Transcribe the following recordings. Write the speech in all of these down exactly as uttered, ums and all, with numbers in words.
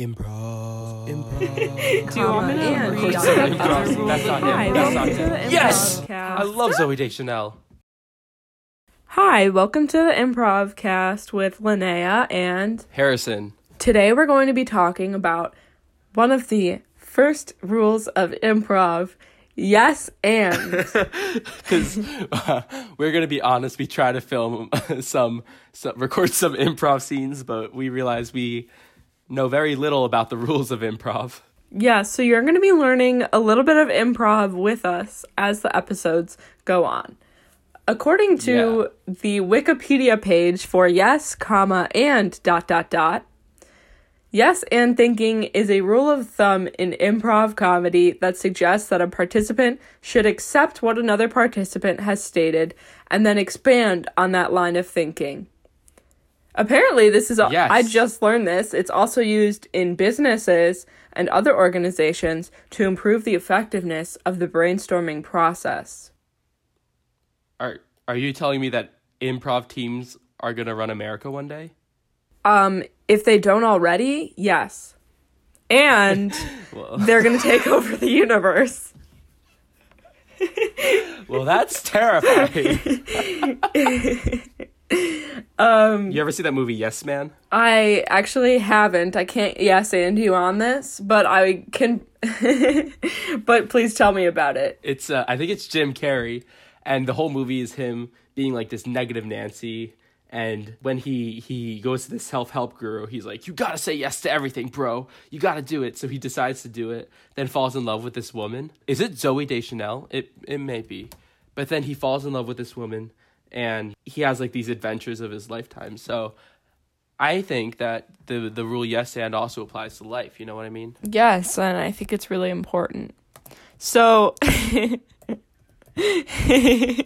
Improv. Improv. Do you want me to read? That's not him. That's not him. Yes! I love Zooey Deschanel. Hi, welcome to the Improvcast with Linnea and Harrison. Today we're going to be talking about one of the first rules of improv, yes and. Because uh, we're going to be honest, we try to film some, some, record some improv scenes, but we realize we know very little about the rules of improv. Yeah, so you're going to be learning a little bit of improv with us as the episodes go on. According to yeah. the Wikipedia page for yes, comma, and dot, dot, dot, yes and thinking is a rule of thumb in improv comedy that suggests that a participant should accept what another participant has stated and then expand on that line of thinking. Apparently, this is, a- yes. I just learned this, it's also used in businesses and other organizations to improve the effectiveness of the brainstorming process. Are are you telling me that improv teams are going to run America one day? Um, if they don't already, yes. And well. They're going to take over the universe. Well, that's terrifying. um, you ever see that movie, Yes Man? I actually haven't. I can't yes and you on this, but I can. But please tell me about it. It's uh, I think it's Jim Carrey. And the whole movie is him being like this negative Nancy. And when he, he goes to this self-help guru, he's like, you gotta say yes to everything, bro. You gotta do it. So he decides to do it, then falls in love with this woman. Is it Zooey Deschanel? It it may be. But then he falls in love with this woman, and he has like these adventures of his lifetime. So I think that the, the rule yes and also applies to life. You know what I mean? Yes, and I think it's really important. So... yes,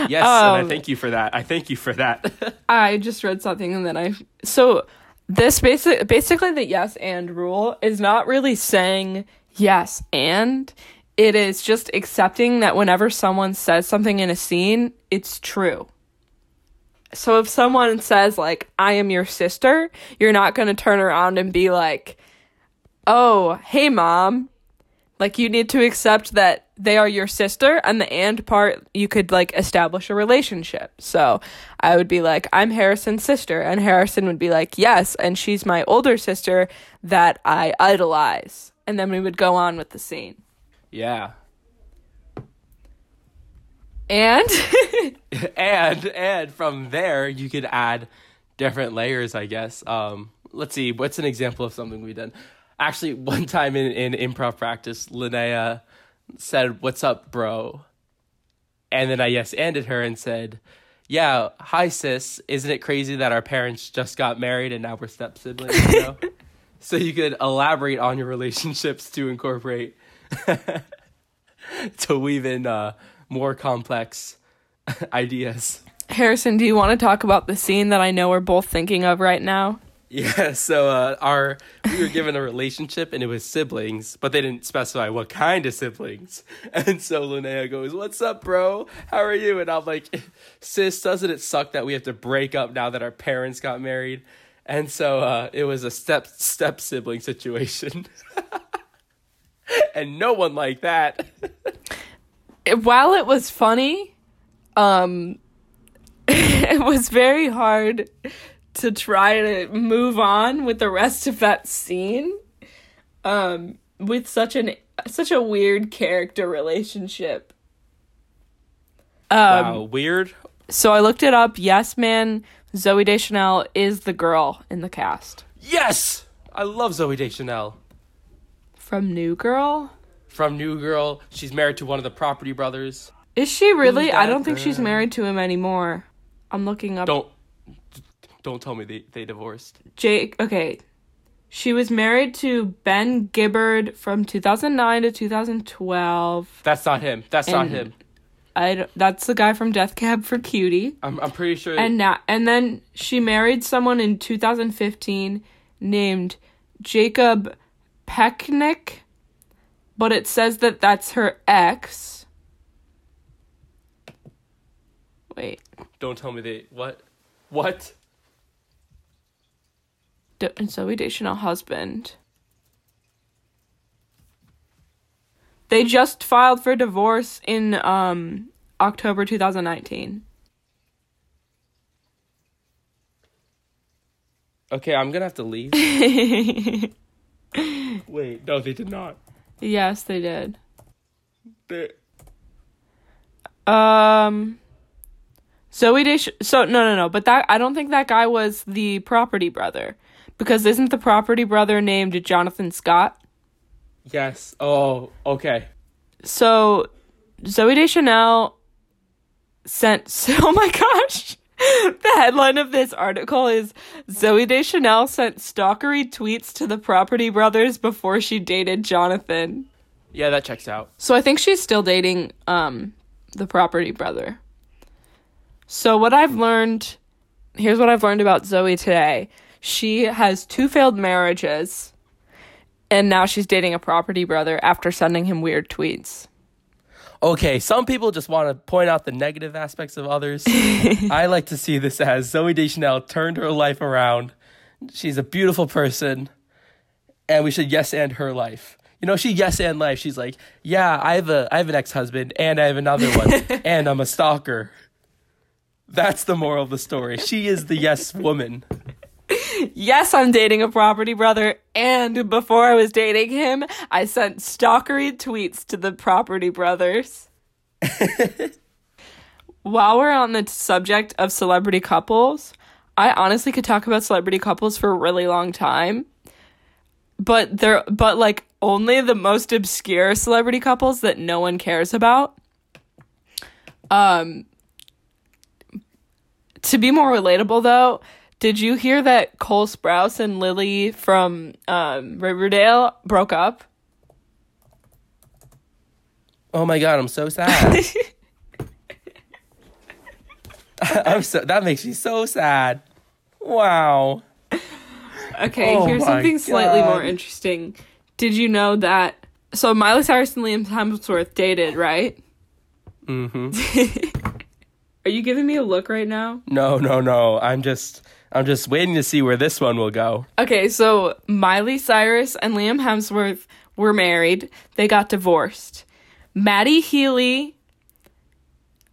um, and I thank you for that. I thank you for that. I just read something and then I... So this basic, basically the yes and rule is not really saying yes and. It is just accepting that whenever someone says something in a scene, it's true. So if someone says, like, I am your sister, you're not going to turn around and be like, oh, hey, mom. Like, you need to accept that they are your sister, and the and part, you could, like, establish a relationship. So I would be like, I'm Harrison's sister, and Harrison would be like, yes, and she's my older sister that I idolize. And then we would go on with the scene. Yeah. And? and, and from there, you could add different layers, I guess. Um, let's see, what's an example of something we've done? Actually, one time in, in improv practice, Linnea said, what's up, bro? And then I yes-anded her and said, yeah, hi, sis. Isn't it crazy that our parents just got married and now we're step-siblings? You know? So you could elaborate on your relationships to incorporate, to weave in uh, more complex ideas. Harrison, do you want to talk about the scene that I know we're both thinking of right now? Yeah, so uh, our we were given a relationship, and it was siblings, but they didn't specify what kind of siblings. And so Linnea goes, what's up, bro? How are you? And I'm like, sis, doesn't it suck that we have to break up now that our parents got married? And so uh, it was a step step sibling situation. And no one liked that. While it was funny, um, it was very hard to try to move on with the rest of that scene, um, with such an such a weird character relationship. Um, wow, weird. So I looked it up. Yes Man, Zooey Deschanel is the girl in the cast. Yes! I love Zooey Deschanel. From New Girl? From New Girl. She's married to one of the Property Brothers. Is she really? I don't think she's married to him anymore. I'm looking up... Don't... Don't tell me they, they divorced. Jake, okay. She was married to Ben Gibbard from two thousand nine to two thousand twelve. That's not him. That's and not him. I don't, that's the guy from Death Cab for Cutie. I'm I'm pretty sure. And now, and then she married someone in two thousand fifteen named Jacob Pecknick, but it says that that's her ex. Wait. Don't tell me they what? What? And Zooey Deschanel husband. They just filed for divorce in um, October twenty nineteen. Okay, I'm gonna have to leave. Wait, no, they did not. Yes, they did. They... Um. Zooey Desch- so no no no, but that I don't think that guy was the property brother, because isn't the property brother named Jonathan Scott? Yes. Oh, okay. So, Zooey Deschanel sent. So, oh my gosh. The headline of this article is Zooey Deschanel sent stalkery tweets to the property brothers before she dated Jonathan. Yeah, that checks out. So I think she's still dating um the property brother. So what I've learned, here's what I've learned about Zooey today. She has two failed marriages, and now she's dating a property brother after sending him weird tweets. Okay, some people just want to point out the negative aspects of others. I like to see this as Zooey Deschanel turned her life around. She's a beautiful person, and we should yes and her life. You know, she yes and life. She's like, yeah, I have a I have an ex-husband, and I have another one, and I'm a stalker. That's the moral of the story. She is the yes woman. Yes, I'm dating a property brother, and before I was dating him, I sent stalkery tweets to the property brothers. While we're on the subject of celebrity couples, I honestly could talk about celebrity couples for a really long time, but they're but like only the most obscure celebrity couples that no one cares about. Um, to be more relatable though. Did you hear that Cole Sprouse and Lily from um, Riverdale broke up? Oh my god, I'm so sad. I'm so that makes me so sad. Wow. Okay, oh here's something god. slightly more interesting. Did you know that so Miley Cyrus and Liam Hemsworth dated, right? Mm-hmm. Are you giving me a look right now? No, no, no. I'm just I'm just waiting to see where this one will go. Okay, so Miley Cyrus and Liam Hemsworth were married. They got divorced. Matty Healy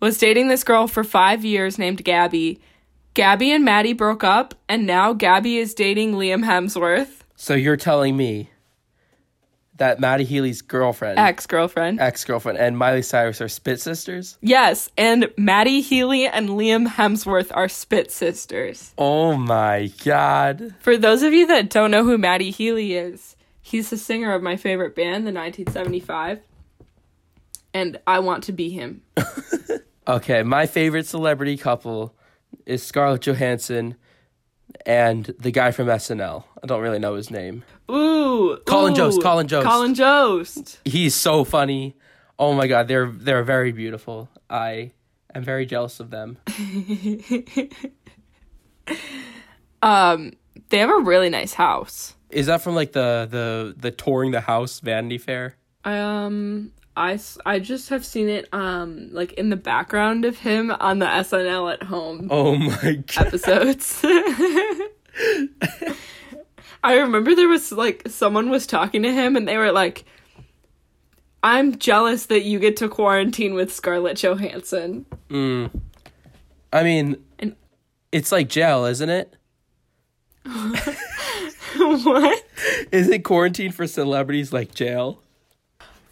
was dating this girl for five years named Gabby. Gabby and Matty broke up, and now Gabby is dating Liam Hemsworth. So you're telling me that Matty Healy's girlfriend. Ex-girlfriend. Ex-girlfriend and Miley Cyrus are spit sisters? Yes, and Matty Healy and Liam Hemsworth are spit sisters. Oh my god. For those of you that don't know who Matty Healy is, he's the singer of my favorite band, the nineteen seventy-five. And I want to be him. Okay, my favorite celebrity couple is Scarlett Johansson and the guy from S N L. I don't really know his name. Ooh. Colin ooh, Jost. Colin Jost. Colin Jost. He's so funny. Oh my god, they're they're very beautiful. I am very jealous of them. um, they have a really nice house. Is that from like the the the touring the house Vanity Fair? Um, I I just have seen it um like in the background of him on the S N L at home. Oh my god. Episodes. I remember there was, like, someone was talking to him, and they were like, I'm jealous that you get to quarantine with Scarlett Johansson. Mm. I mean, and- it's like jail, isn't it? What? Isn't quarantine for celebrities like jail?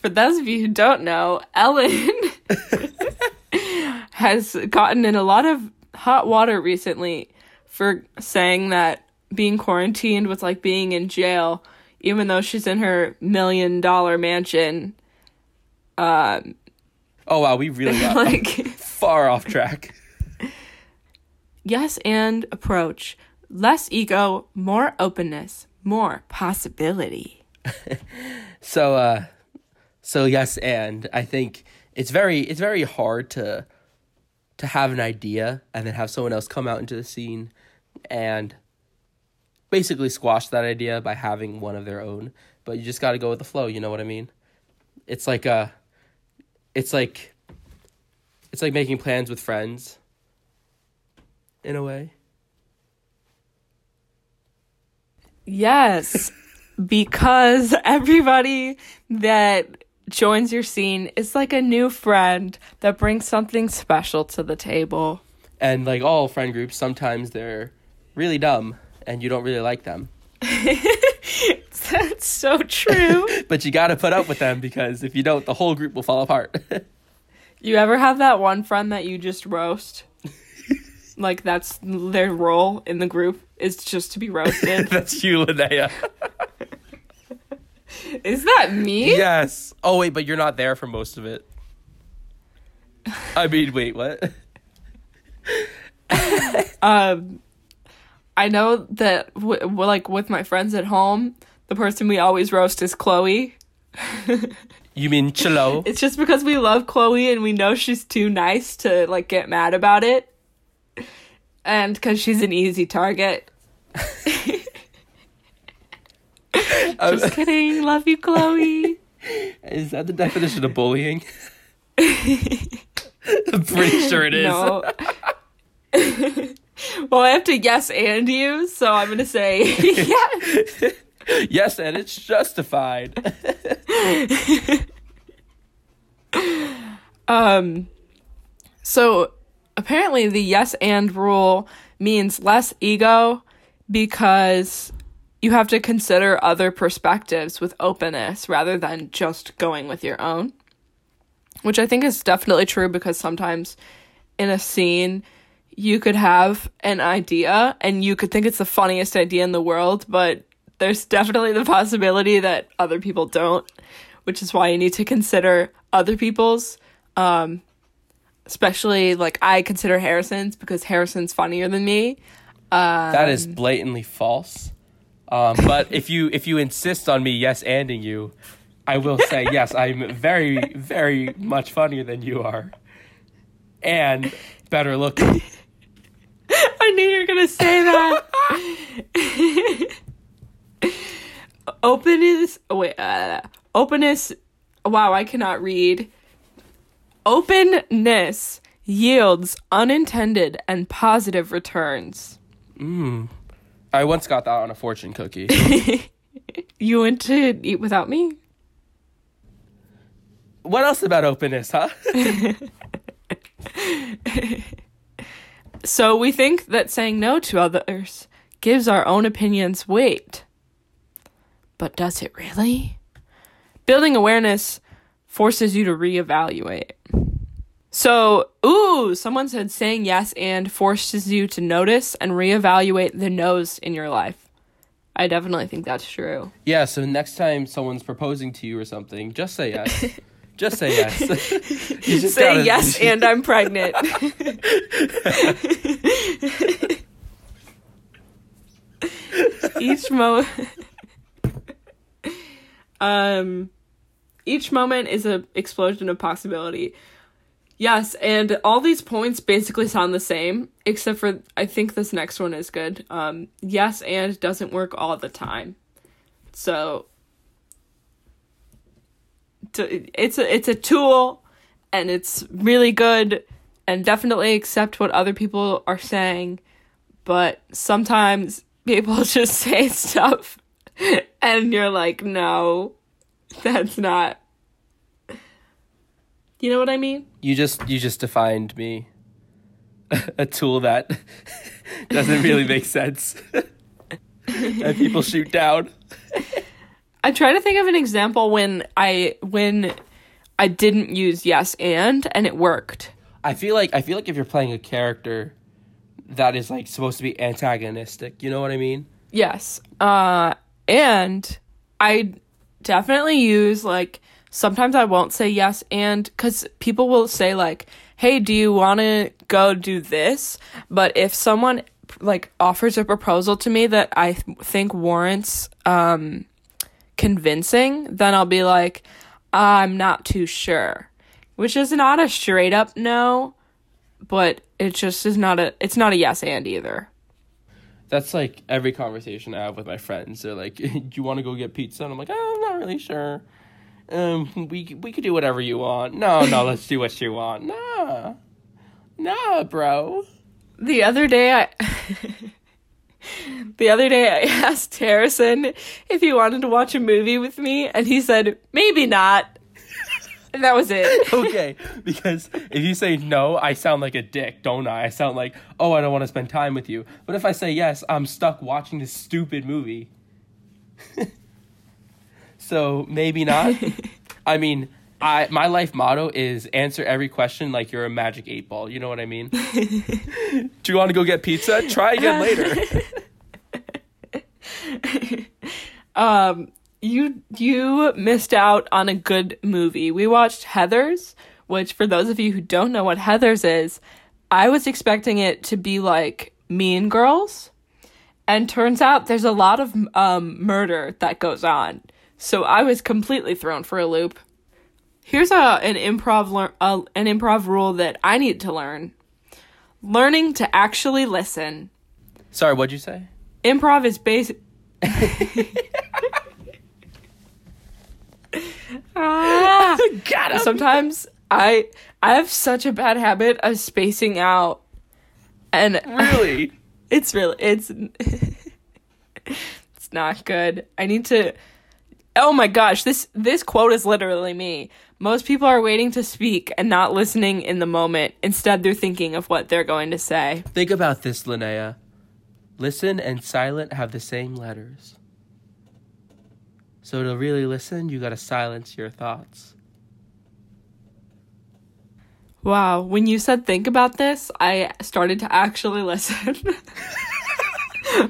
For those of you who don't know, Ellen has gotten in a lot of hot water recently for saying that being quarantined was like being in jail, even though she's in her million dollar mansion. Um, oh wow, we really got like, far off track. Yes, and approach. Less ego, more openness, more possibility. so, uh, so yes, and I think it's very it's very hard to to have an idea and then have someone else come out into the scene and basically squash that idea by having one of their own, but you just got to go with the flow. You know what I mean? It's like uh, it's like, it's like making plans with friends. In a way. Yes, because everybody that joins your scene is like a new friend that brings something special to the table. And like all friend groups, sometimes they're really dumb and you don't really like them. That's so true. But you gotta put up with them, because if you don't, the whole group will fall apart. You ever have that one friend that you just roast? Like, that's their role in the group, is just to be roasted. That's you, Linnea. Is that me? Yes. Oh, wait, but you're not there for most of it. I mean, wait, what? um, I know that, w- w- like, with my friends at home, the person we always roast is Chloe. You mean Chlo? It's just because we love Chloe and we know she's too nice to, like, get mad about it. And because she's an easy target. Just um, kidding. Love you, Chloe. Is that the definition of bullying? I'm pretty sure it is. No. Well, I have to yes and you, so I'm going to say yes. Yes, and it's justified. um, so apparently the yes and rule means less ego, because you have to consider other perspectives with openness rather than just going with your own, which I think is definitely true, because sometimes in a scene you could have an idea and you could think it's the funniest idea in the world, but there's definitely the possibility that other people don't, which is why you need to consider other people's, um, especially, like, I consider Harrison's because Harrison's funnier than me. Um, that is blatantly false. Um, but if you if you insist on me yes anding you, I will say, yes, I'm very, very much funnier than you are. And better looking. I knew you were going to say that. Openness, oh wait, uh, openness, wow, I cannot read. Openness yields unintended and positive returns. Mm. I once got that on a fortune cookie. You went to eat without me? What else about openness, huh? So we think that saying no to others gives our own opinions weight. But does it really? Building awareness forces you to reevaluate. So, ooh, someone said saying yes and forces you to notice and reevaluate the no's in your life. I definitely think that's true. Yeah, so next time someone's proposing to you or something, just say yes. Just say yes. You just say gotta... yes and I'm pregnant. Each moment... Um, each moment is an explosion of possibility. Yes, and all these points basically sound the same, except for I think this next one is good. Um, yes, and doesn't work all the time. So to, it's a, it's a tool, and it's really good, and definitely accept what other people are saying. But sometimes people just say stuff. And you're like, no, that's not. You know what I mean? You just you just defined me. A tool that doesn't really make sense. That people shoot down. I'm trying to think of an example when I when I didn't use yes and and it worked. I feel like I feel like if you're playing a character that is like supposed to be antagonistic, you know what I mean? Yes. Uh And I definitely use, like, sometimes I won't say yes and, because people will say, like, hey, do you want to go do this? But if someone, like, offers a proposal to me that I th- think warrants um, convincing, then I'll be like, I'm not too sure. Which is not a straight-up no, but it just is not a, it's not a yes and either. That's, like, every conversation I have with my friends. They're like, do you want to go get pizza? And I'm like, oh, I'm not really sure. Um, we we could do whatever you want. No, no, let's do what you want. Nah. Nah, bro. The other day I... the other day I asked Harrison if he wanted to watch a movie with me, and he said, maybe not. That was it. Okay, because if you say no, I sound like a dick, don't I? I sound like, oh, I don't want to spend time with you. But if I say yes, I'm stuck watching this stupid movie. So maybe not. I mean, I my life motto is answer every question like you're a magic eight ball. You know what I mean? Do you want to go get pizza? Try again later. um... You you missed out on a good movie. We watched Heathers, which for those of you who don't know what Heathers is, I was expecting it to be like Mean Girls. And turns out there's a lot of um, murder that goes on. So I was completely thrown for a loop. Here's a an improv lear- uh, an improv rule that I need to learn. Learning to actually listen. Sorry, what'd you say? Improv is basic... Ah, got him. Sometimes I I have such a bad habit of spacing out, and really, it's really it's it's not good. I need to. Oh my gosh, this this quote is literally me. Most people are waiting to speak and not listening in the moment. Instead, they're thinking of what they're going to say. Think about this, Linnea. Listen and silent have the same letters. So to really listen, you gotta silence your thoughts. Wow, when you said think about this, I started to actually listen.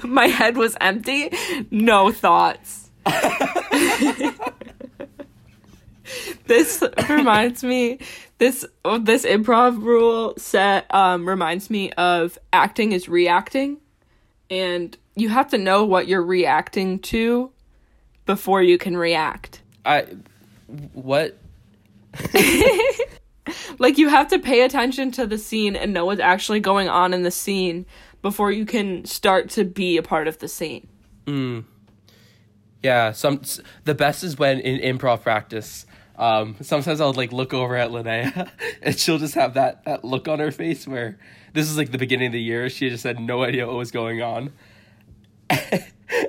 My head was empty, no thoughts. This reminds me, this this improv rule set um, reminds me of acting is reacting. And you have to know what you're reacting to before you can react. I, what? Like, you have to pay attention to the scene and know what's actually going on in the scene before you can start to be a part of the scene. Mm. Yeah, some the best is when in improv practice, um, sometimes I'll, like, look over at Linnea, and she'll just have that, that look on her face where, this is, like, the beginning of the year, she just had no idea what was going on.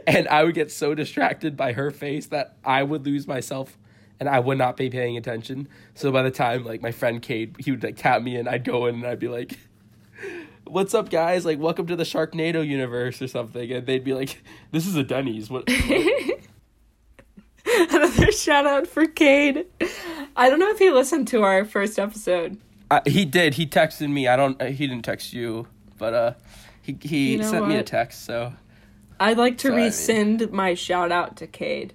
And I would get so distracted by her face that I would lose myself and I would not be paying attention. So by the time, like, my friend Cade, he would, like, tap me and I'd go in and I'd be like, what's up, guys? Like, welcome to the Sharknado universe or something. And they'd be like, this is a Denny's. What? what? Another shout out for Cade. I don't know if he listened to our first episode. Uh, he did. He texted me. I don't, uh, he didn't text you, but uh, he, he you know sent what? me a text, so... I'd like to so, rescind I mean, my shout-out to Cade.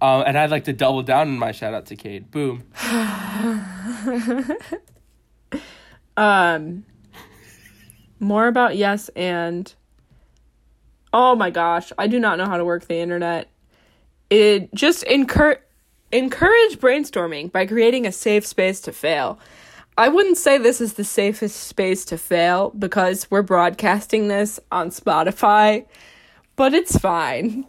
Um, and I'd like to double down on my shout-out to Cade. Boom. um, more about yes and... Oh, my gosh. I do not know how to work the internet. It just encur- encourage brainstorming by creating a safe space to fail. I wouldn't say this is the safest space to fail because we're broadcasting this on Spotify, but it's fine.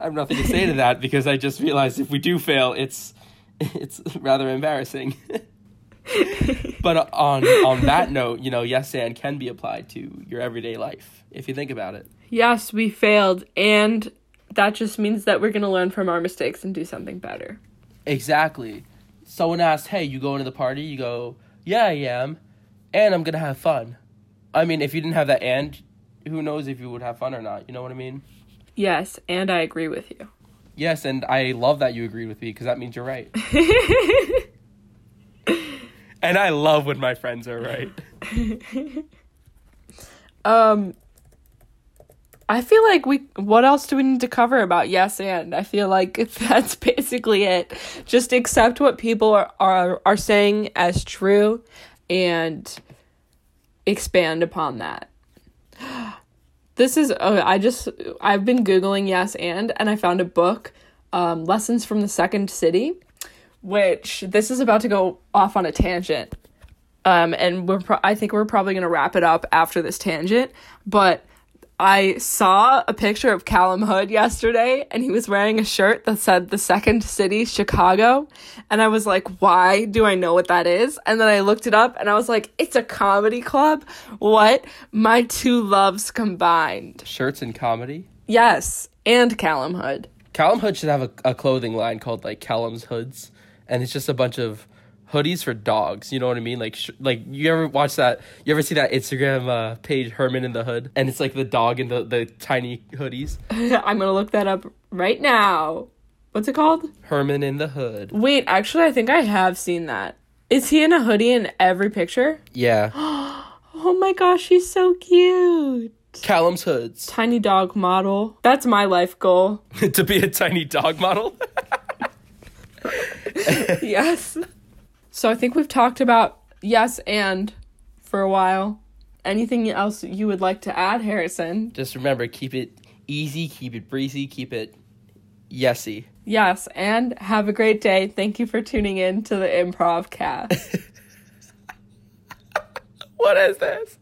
I have nothing to say to that because I just realized if we do fail, it's it's rather embarrassing. But on on that note, you know, yes and can be applied to your everyday life if you think about it. Yes, we failed, and that just means that we're going to learn from our mistakes and do something better. Exactly. Someone asks, hey, you going to the party? You go, yeah, I am, and I'm going to have fun. I mean, if you didn't have that and, who knows if you would have fun or not, you know what I mean? Yes, and I agree with you. Yes, and I love that you agreed with me, because that means you're right. And I love when my friends are right. um, I feel like we, what else do we need to cover about yes and? I feel like that's basically it. Just accept what people are, are, are saying as true and expand upon that. This is, oh, I just, I've been Googling yes and, and I found a book, um, Lessons from the Second City, which this is about to go off on a tangent. Um, and we're, pro- I think we're probably going to wrap it up after this tangent, but I saw a picture of Callum Hood yesterday, and he was wearing a shirt that said the Second City, Chicago. And I was like, why do I know what that is? And then I looked it up, and I was like, it's a comedy club? What? My two loves combined. Shirts and comedy? Yes, and Callum Hood. Callum Hood should have a, a clothing line called, like, Callum's Hoods. and it's just a bunch of hoodies for dogs. You know what I mean? Like, sh- like you ever watch that? You ever see that Instagram uh, page, Herman in the Hood? And it's like the dog in the, the tiny hoodies. I'm gonna look that up right now. What's it called? Herman in the Hood. Wait, actually, I think I have seen that. Is he in a hoodie in every picture? Yeah. Oh my gosh, he's so cute. Callum's Hoods. Tiny dog model. That's my life goal. To be a tiny dog model? Yes. So I think we've talked about Yes and for a while. Anything else you would like to add, Harrison? Just remember, keep it easy, keep it breezy, keep it yesy. Yes, and have a great day. Thank you for tuning in to the Improvcast. What is this?